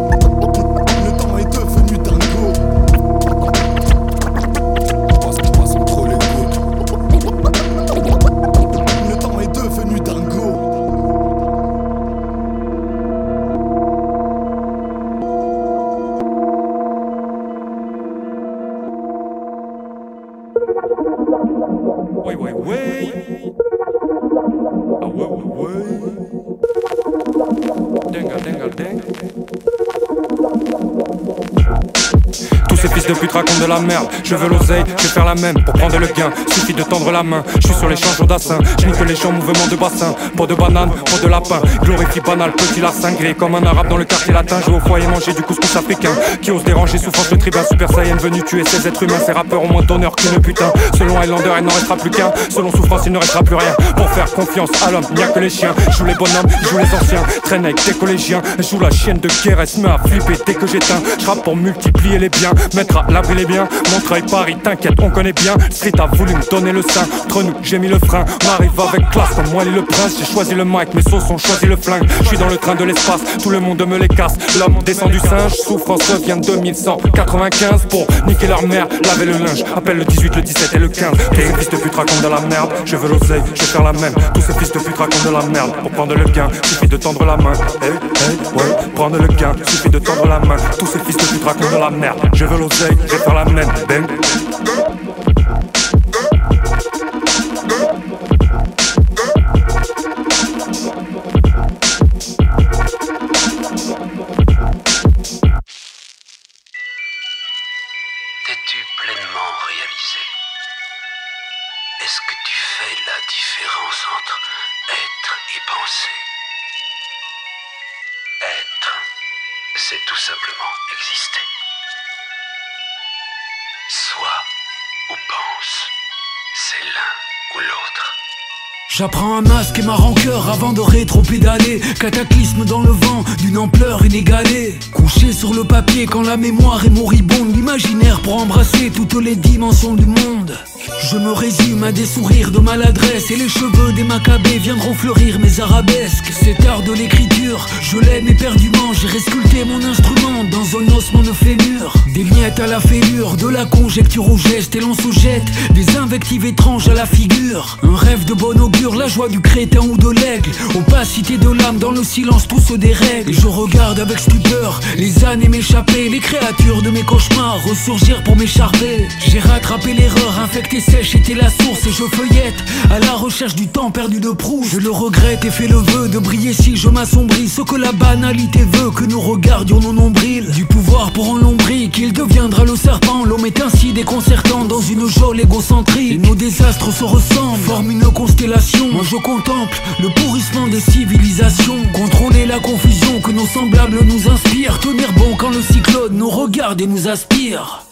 Le temps est devenu dingo. Passe entre les gouttes. Le temps est devenu dingo. Raconte de la merde, je veux l'oseille, je vais faire la même pour prendre le gain, suffit de tendre la main, je suis sur l'échange audacin, je nique les gens mouvement de bassin, pot de banane, pot de lapin, glorifie banal, petit la cinglé comme un arabe dans le quartier latin, joue au foyer manger du couscous africain, qui ose déranger souffrance le tribun, super saiyan venu tuer ces êtres humains, ces rappeurs ont moins d'honneur qu'une putain, selon Highlander il n'en restera plus qu'un, selon Souffrance il ne restera plus rien, pour faire confiance à l'homme, il n'y a que les chiens, joue les bonhommes, joue les anciens, traîne avec des collégiens, joue la chienne de guerre, elle se met à flipper dès que j'éteins, je rappe pour multiplier les biens, mettre à l'abri les biens, Montreuil, Paris, t'inquiète, on connaît bien. Street a voulu me donner le sein. Entre nous, j'ai mis le frein. M'arrive avec classe, comme moi, le prince. J'ai choisi le mic, mes sauces ont choisi le flingue. J'suis dans le train de l'espace, tout le monde me les casse. L'homme descend du singe, Souffrance revient de 2195 pour niquer leur mère, laver le linge. Appelle le 18, le 17 et le 15. Tous ces fils de pute racontent de la merde. Je veux l'oseille, je vais faire la même. Tous ces fils de pute racontent de la merde. Pour prendre le gain, suffit de tendre la main. Hey, hey, ouais, prendre le gain, suffit de tendre la main. Tous ces fils de pute racontent de la merde. Je veux l'oseille. Je vais faire la même, bang. T'es-tu pleinement réalisé? Est-ce que tu fais la différence entre être et penser? Être, c'est tout simplement exister. Soit ou pense, c'est l'un ou l'autre. J'apprends à masquer ma rancœur avant de rétro-pédaler. Cataclysme dans le vent, d'une ampleur inégalée. Couché sur le papier quand la mémoire est moribonde. L'imaginaire pour embrasser toutes les dimensions du monde. Je me résume à des sourires de maladresse. Et les cheveux des macabées viendront fleurir mes arabesques. Cet art de l'écriture, je l'aime éperdument. J'ai resculpté mon instrument dans un ossement de fémur. Des miettes à la fêlure, de la conjecture au geste. Et l'on se jette des invectives étranges à la figure. Un rêve de bon augure, la joie du crétin ou de l'aigle. Opacité de l'âme, dans le silence tout se dérègle. Et je regarde avec stupeur les années m'échapper. Les créatures de mes cauchemars ressurgir pour m'écharper. J'ai rattrapé l'erreur infectée que t'es sèche était la source et je feuillette à la recherche du temps perdu de Proust. Je le regrette et fais le vœu de briller si je m'assombris. Ce que la banalité veut que nous regardions nos nombrils. Du pouvoir pour un lombric, qu'il deviendra le serpent. L'homme est ainsi déconcertant dans une geôle égocentrique. Et nos désastres se ressemblent, forment une constellation. Moi je contemple le pourrissement des civilisations. Contrôler la confusion que nos semblables nous inspirent. Tenir bon quand le cyclone nous regarde et nous aspire.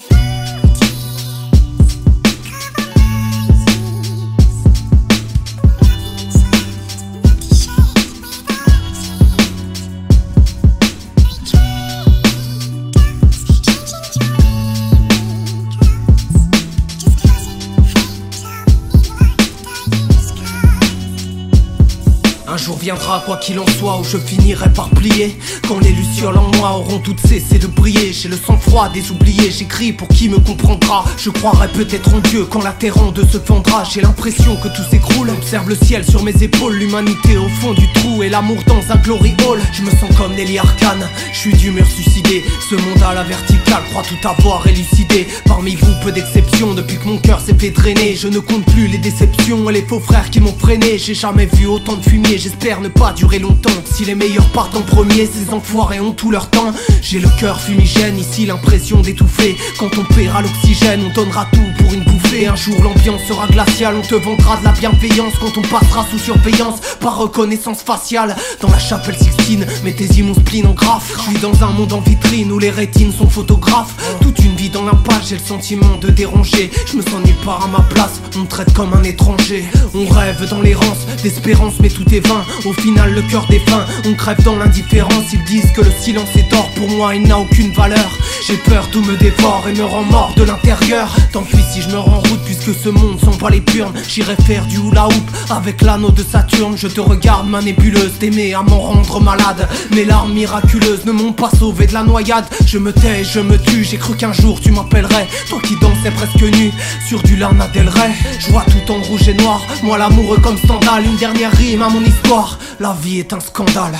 Un jour viendra, quoi qu'il en soit, où je finirai par plier. Quand les lucioles en moi auront toutes cessé de briller. J'ai le sang-froid des oubliés, j'écris pour qui me comprendra. Je croirai peut-être en Dieu quand la terre en deux se fendra. J'ai l'impression que tout s'écroule, observe le ciel sur mes épaules. L'humanité au fond du trou et l'amour dans un glory hall. Je me sens comme Nelly Arcane, je suis d'humeur suicidée. Ce monde à la verticale croit tout avoir élucidé. Parmi vous, peu d'exceptions, depuis que mon cœur s'est fait drainer. Je ne compte plus les déceptions et les faux frères qui m'ont freiné. J'ai jamais vu autant de fumier. J'espère ne pas durer longtemps. Si les meilleurs partent en premier, ces enfoirés ont tout leur temps. J'ai le cœur fumigène, ici l'impression d'étouffer. Quand on paiera l'oxygène, on donnera tout pour une bouffée. Un jour l'ambiance sera glaciale, on te vendra de la bienveillance. Quand on passera sous surveillance, par reconnaissance faciale. Dans la chapelle Sixtine, mettez-y mon spleen en graphe. Je suis dans un monde en vitrine où les rétines sont photographes. Toute une vie dans l'impasse, j'ai le sentiment de déranger. Je me sens nulle part à ma place, on me traite comme un étranger. On rêve dans l'errance, d'espérance mais tout est vain. Au final le cœur des fins, on crève dans l'indifférence. Ils disent que le silence est or, pour moi il n'a aucune valeur. J'ai peur, tout me dévore et me rend mort de l'intérieur. Tant pis si je me rends route puisque ce monde s'en va les burnes. J'irai faire du hula hoop avec l'anneau de Saturne. Je te regarde ma nébuleuse, t'aimer à m'en rendre malade. Mes larmes miraculeuses ne m'ont pas sauvé de la noyade. Je me tais, je me tue, j'ai cru qu'un jour tu m'appellerais. Toi qui dansais presque nu sur du Lana Del Rey. Je vois tout en rouge et noir, moi l'amoureux comme Stendhal. Une dernière rime à mon histoire. La vie est un scandale.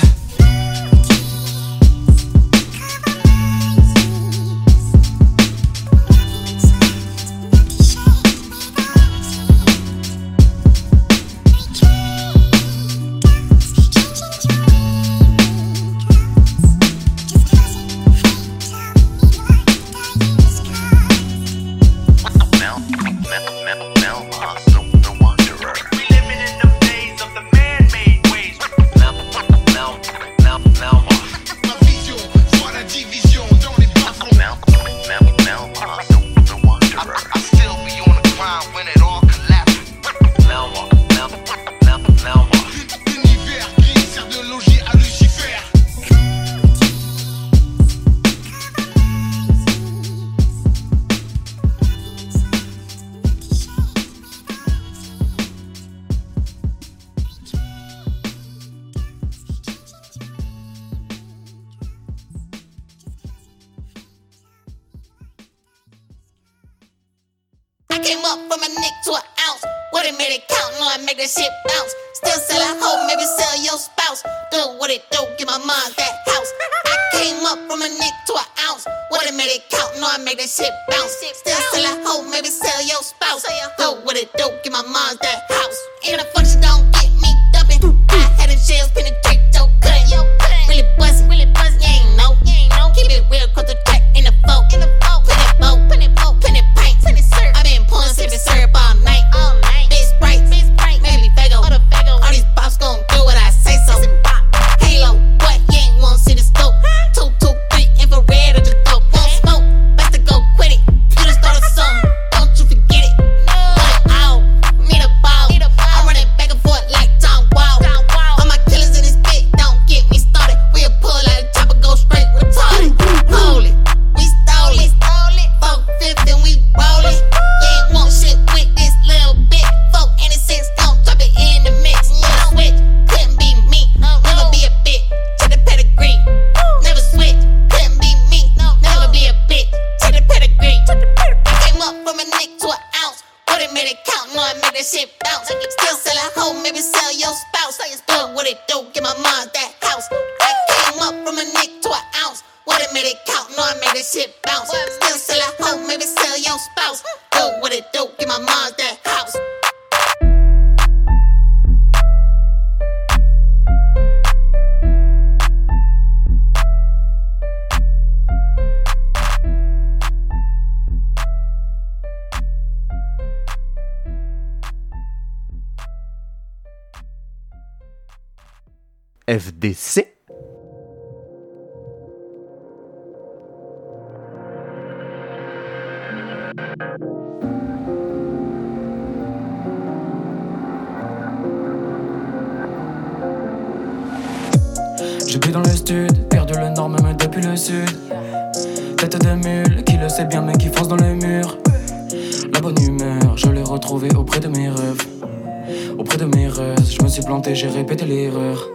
Still sell a hoe, maybe sell your spouse. Do what it do, get my mom's FDC. Je vis dans le sud, perdu le nord même depuis le sud. Tête de mule, qui le sait bien mais qui fonce dans le mur. La bonne humeur, je l'ai retrouvée auprès de mes rêves. Auprès de mes rêves, je me suis planté, j'ai répété l'erreur.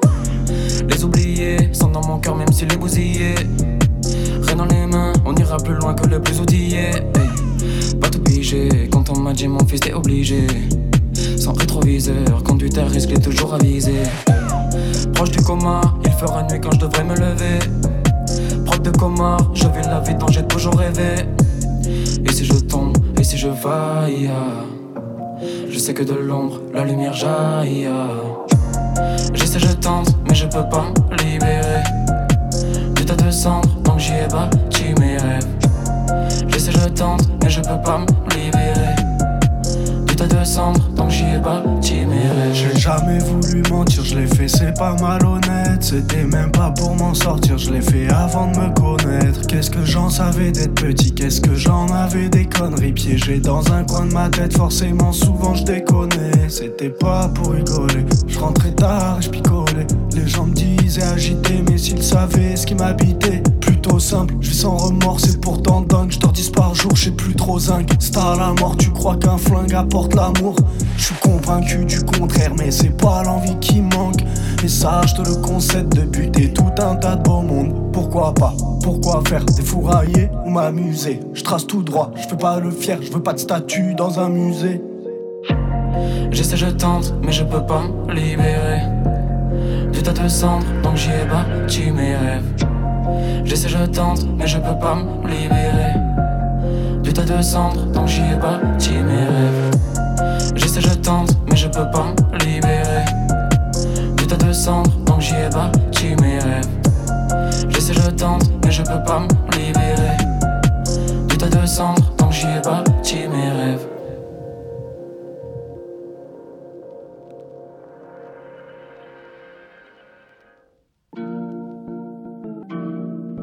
Les oubliés sont dans mon cœur même s'il est bousillé. Rien dans les mains, on ira plus loin que le plus outillé. Hey, pas tout pigé, quand on m'a dit mon fils t'es obligé. Sans rétroviseur, conduite à risque, il est toujours avisé. Proche du coma, il fera nuit quand je devrais me lever. Propre de coma, je vis la vie dont j'ai toujours rêvé. Et si je tombe, et si je vaille, je sais que de l'ombre, la lumière jaillit. J'essaie, je tente, mais je peux pas me libérer du tas de cendres, donc j'y ai bâti mes rêves. J'essaie, je tente, mais je peux pas me libérer du tas de cendres, donc j'y ai bâti mes rêves. J'ai jamais voulu mentir, je l'ai fait, c'est pas malhonnête. C'était même pas pour m'en sortir, je l'ai fait avant de me connaître. Qu'est-ce que j'en savais d'être petit, qu'est-ce que j'en avais des conneries piégées dans un coin de ma tête, forcément souvent je déconnais. C'était pas pour rigoler, je rentrais tard, je picolais. Les gens me disaient agité, mais s'ils savaient ce qui m'habitait. Plutôt simple, je vis sans remords, c'est pourtant dingue. Je t'ordise par jour, je sais plus trop zinc. Star à la mort, tu crois qu'un flingue apporte l'amour? Je suis convaincu du contraire, mais c'est pas l'envie qui manque. Et ça, je te le concède, de buter tout un tas de beau monde. Pourquoi pas? Pourquoi faire des fourraillés ou m'amuser? Je trace tout droit, je fais pas le fier, je veux pas de statue dans un musée. J'essaie, je tente, mais je peux pas me libérer du tas de cendres, donc j'y ai bâti mes rêves. J'essaie, je tente, mais je peux pas me libérer du tas de cendres, donc j'y ai bâti mes rêves. J'essaie, je tente, mais je peux pas me libérer du tas de cendres, donc j'y ai bâti mes rêves. J'essaie, je tente, mais je peux pas me libérer du tas de cendres, donc j'y ai bâti mes rêves.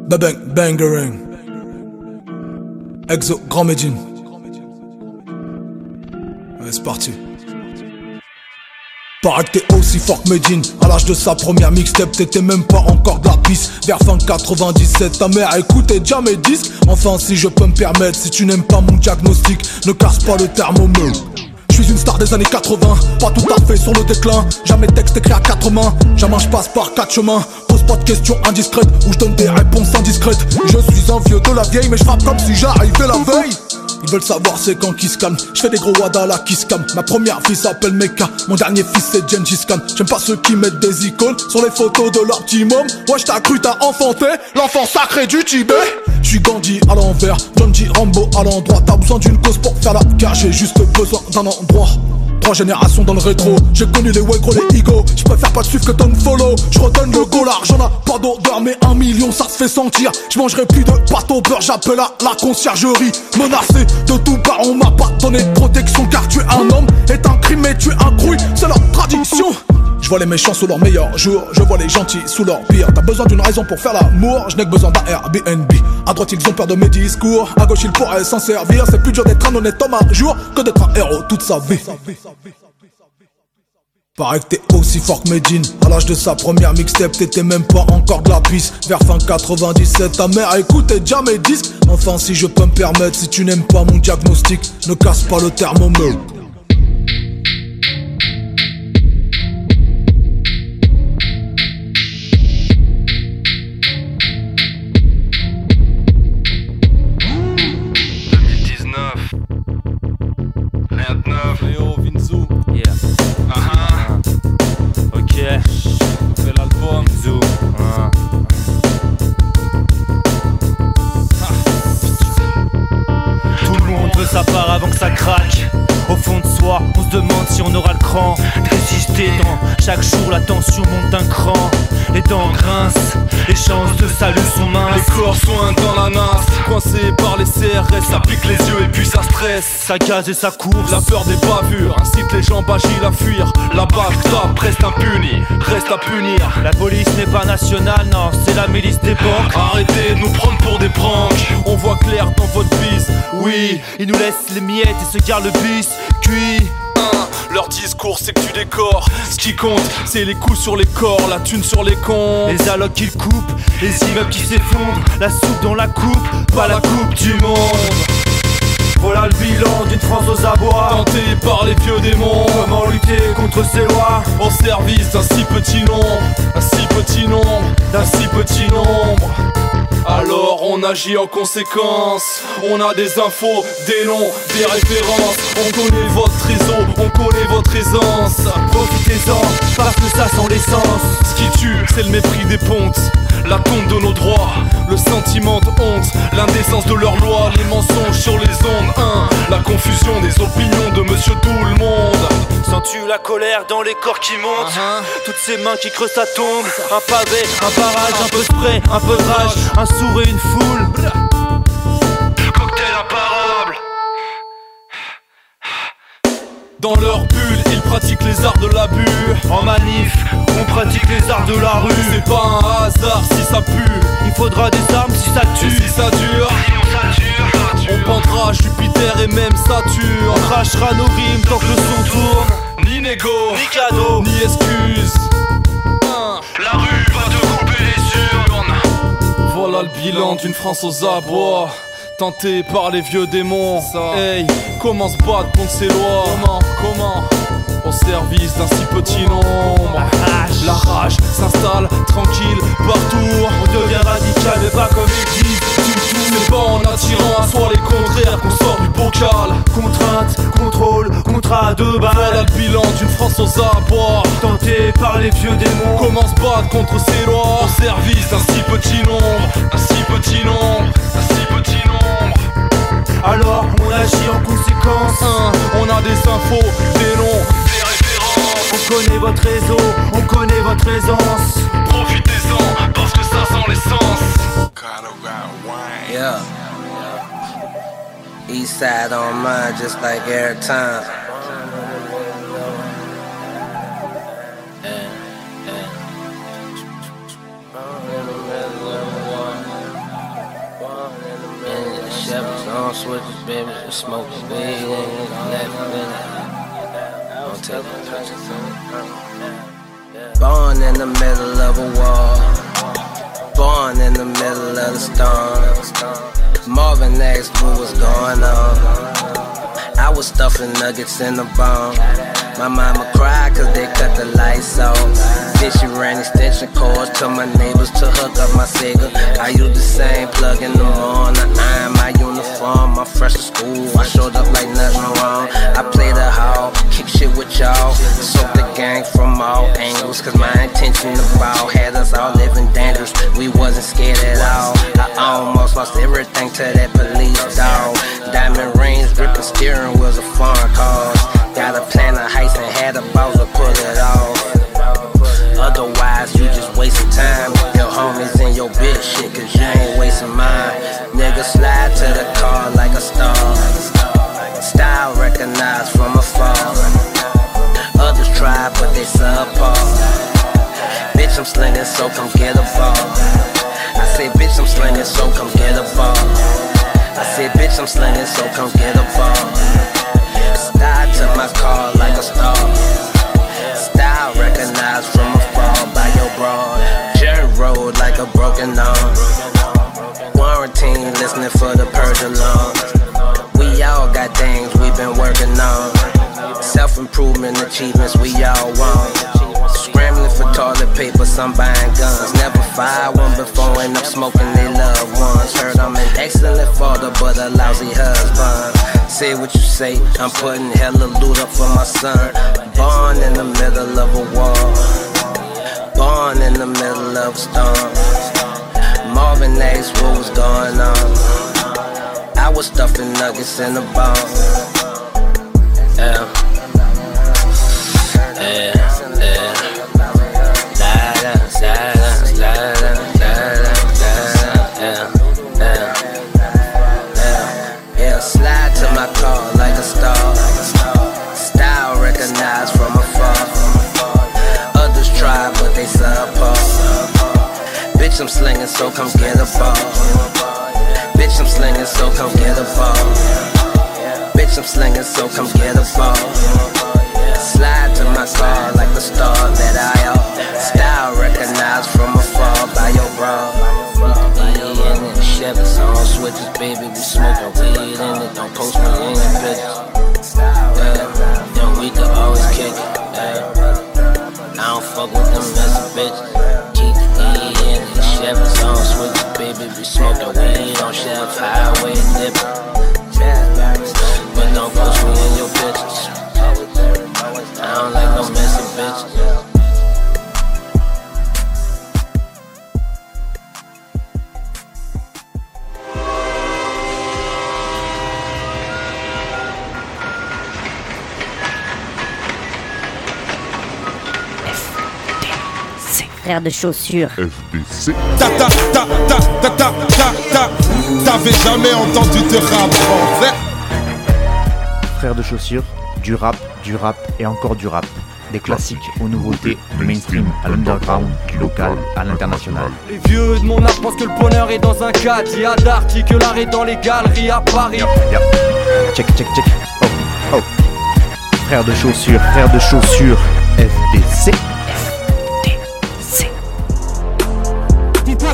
Babang, bangerang, Exo, Grand Médine. Allez, c'est parti. Paraît que t'es aussi fort que Médine. À l'âge de sa première mixtape, t'étais même pas encore de la piste. Vers fin 97, ta mère écoutait déjà mes disques. Enfin, si je peux me permettre, si tu n'aimes pas mon diagnostic, ne casse pas le thermomètre. Je suis une star des années 80, pas tout à fait sur le déclin. Jamais texte écrit à quatre mains, jamais je passe par quatre chemins. Pose pas de questions indiscrètes ou je donne des réponses indiscrètes. Je suis un vieux de la vieille, mais je frappe comme si j'arrivais la veille. Ils veulent savoir c'est quand qui se calme. Je fais des gros wads à la qui se calme. Ma première fille s'appelle Mecca, mon dernier fils c'est Gengis Khan. J'aime pas ceux qui mettent des icônes sur les photos de leur petit môme. Wesh, t'as cru t'as enfanté l'enfant sacré du Tibet. J'suis Gandhi à l'envers, John G. Rambo à l'endroit. T'as besoin d'une cause pour faire la guerre, j'ai juste besoin d'un endroit. Trois générations dans le rétro, j'ai connu les Wegro, les Higo. J'préfère pas te suivre que ton follow. J'redonne le go, l'argent n'a pas d'odeur, mais 1 million ça se fait sentir. J'mangerai plus de pâte au beurre, j'appelle à la conciergerie. Menacé de tout part, on m'a pas donné de protection, car tuer un homme est un crime et tuer un grouille, c'est leur tradition. Je vois les méchants sous leur meilleur jour, je vois les gentils sous leur pire. T'as besoin d'une raison pour faire l'amour, je n'ai que besoin d'un Airbnb. À droite ils ont peur de mes discours, à gauche ils pourraient s'en servir. C'est plus dur d'être un honnête homme un jour que d'être un héros toute sa vie. Paraît que t'es aussi fort que Médine. À l'âge de sa première mixtape, t'étais même pas encore de la piste. Vers fin 97, ta mère écoutait déjà mes disques. Enfin si je peux me permettre, si tu n'aimes pas mon diagnostic, ne casse pas le thermomètre. Ça part avant que ça craque. Au fond de soi, on se demande si on aura le cran de résister dans Chaque jour la tension monte d'un cran. Les dents grincent, les chances de salut sont minces. Les corps sont un dans la nasse, coincés par les CRS. Ça pique les yeux et puis ça stresse. Ça gaze et ça course, la peur des bavures incite les gens bagiles à fuir. La backstop reste impunie, reste à punir. La police n'est pas nationale, non, c'est la milice des banques. Arrêtez de nous prendre pour des pranks. On voit clair dans votre bise, oui. Ils nous laissent les miettes et se garent le bis cuit. Leur discours c'est que tu décores. Ce qui compte c'est les coups sur les corps, la thune sur les cons. Les allocs qu'ils coupent, les immeubles qui s'effondrent. La soupe dans la coupe, pas la coupe du monde. Voilà le bilan d'une France aux abois, tentée par les vieux démons. Comment lutter contre ces lois au service d'un si petit nombre, un si petit nombre, d'un si petit nombre. Alors on agit en conséquence. On a des infos, des noms, des références. On connaît votre réseau, on connaît votre aisance. Profitez-en, parce que ça sent l'essence. Ce qui tue, c'est le mépris des pontes, la compte de nos droits, le sentiment de honte, l'indécence de leurs lois, les mensonges sur les ondes. La confusion des opinions de monsieur tout le monde. Sens-tu la colère dans les corps qui montent, toutes ces mains qui creusent ta tombe. Un pavé, un barrage, un peu spray, un peu de rage, un sourd et une foule. Cocktail imparable. Dans leur bulle, ils pratiquent les arts de l'abus. En manif, on pratique les arts de la rue. C'est pas un hasard si ça pue. Il faudra des armes si ça tue. Et si ça dure, on pendra Jupiter et même Saturne. On crachera nos rimes tant que le son tourne. Ni négo, ni cadeau, ni excuse. La rue va te couper les urnes. Voilà le bilan d'une France aux abois, tentée par les vieux démons. Hey, comment se battre contre ces lois? Comment au service d'un si petit nombre. La rage s'installe tranquille partout. On devient radical mais pas comme église. C'est pas en attirant à soi les contraires qu'on sort du bocal. Contrainte, contrôle, contrat de balles. Voilà le bilan d'une France aux abois, tentée par les vieux démons. Comment se battre contre ces lois au service d'un si petit nombre, un si petit nombre, un si petit nombre. Alors on agit en conséquence. On a des infos, des noms, des références. On connaît votre réseau, on connaît votre aisance. Profitez-en parce que ça sent l'essence. Yeah. East side on mine just like every time. Don't switch it, baby, just smoke it, baby, don't take it. Born in the middle of a war, born in the middle of the storm. Marvin asked what was going on. I was stuffing nuggets in a bomb. My mama cried cause they cut the lights off. Then she ran extension cords to my neighbors to hook up my cigar. I used the same plug in the morning. I ironed my uniform, I'm fresh to school. I showed up like nothing wrong. I played the hall, kick shit with y'all. Soaked the gang from all angles. Cause my intention to ball had us all living dangerous. We wasn't scared at all. I almost lost everything to that police dog. Diamond rings, ripping steering wheels of foreign cars. Got a plan of heist and had a boss to pull it off. Otherwise, you just wasting time. Your homies and your bitch shit, cause you ain't wasting mine. Nigga slide to the car like a star. Style recognized from afar. Others try, but they subpar. Bitch, I'm slinging, so come get a ball. I say, bitch, I'm slinging, so come get a ball. I say, bitch, I'm slinging, so come get a ball. Style to my car like a star. Style recognized from afar by your broad. Jerry rolled like a broken arm. Quarantine listening for the purge alarm. We all got things we've been working on. Self-improvement achievements we all want. Scrambling for toilet paper, some buying guns. Never fired one before and I'm smoking their loved ones. Heard I'm an excellent father but a lousy husband. Say what you say, I'm putting hella loot up for my son. Born in the middle of a war, born in the middle of a storm. Marvin asked what was going on. I was stuffing nuggets in a bomb. Yeah. they side paw. Bitch, I'm slinging, so come get a ball. Bitch, I'm slinging, so come get a ball. Bitch, I'm slinging, so come get a ball. Slide to my car like the star that I am. Style recognized from afar by your bra. We in it, Chevy song switches, baby, we smoking weed in it. Don't post me in the pictures, then we could always kick it, I don't fuck with them messy bitches. We in it, Chevy song switches, baby, we smoking weed on Chef Highway nipping. But don't post me in your pictures, I don't like no messy bitches. Frère de chaussures. FBC. T'avais jamais entendu de rap en fait. Frère de chaussures. Du rap et encore du rap. Des classiques aux nouveautés, du mainstream à l'underground, du local à l'international. Les vieux de mon âge pensent que le bonheur est dans un caddie d'arty, que l'art est dans les galeries à Paris. Yep. Check. Oh. Frère de chaussures, FDC. Dites-moi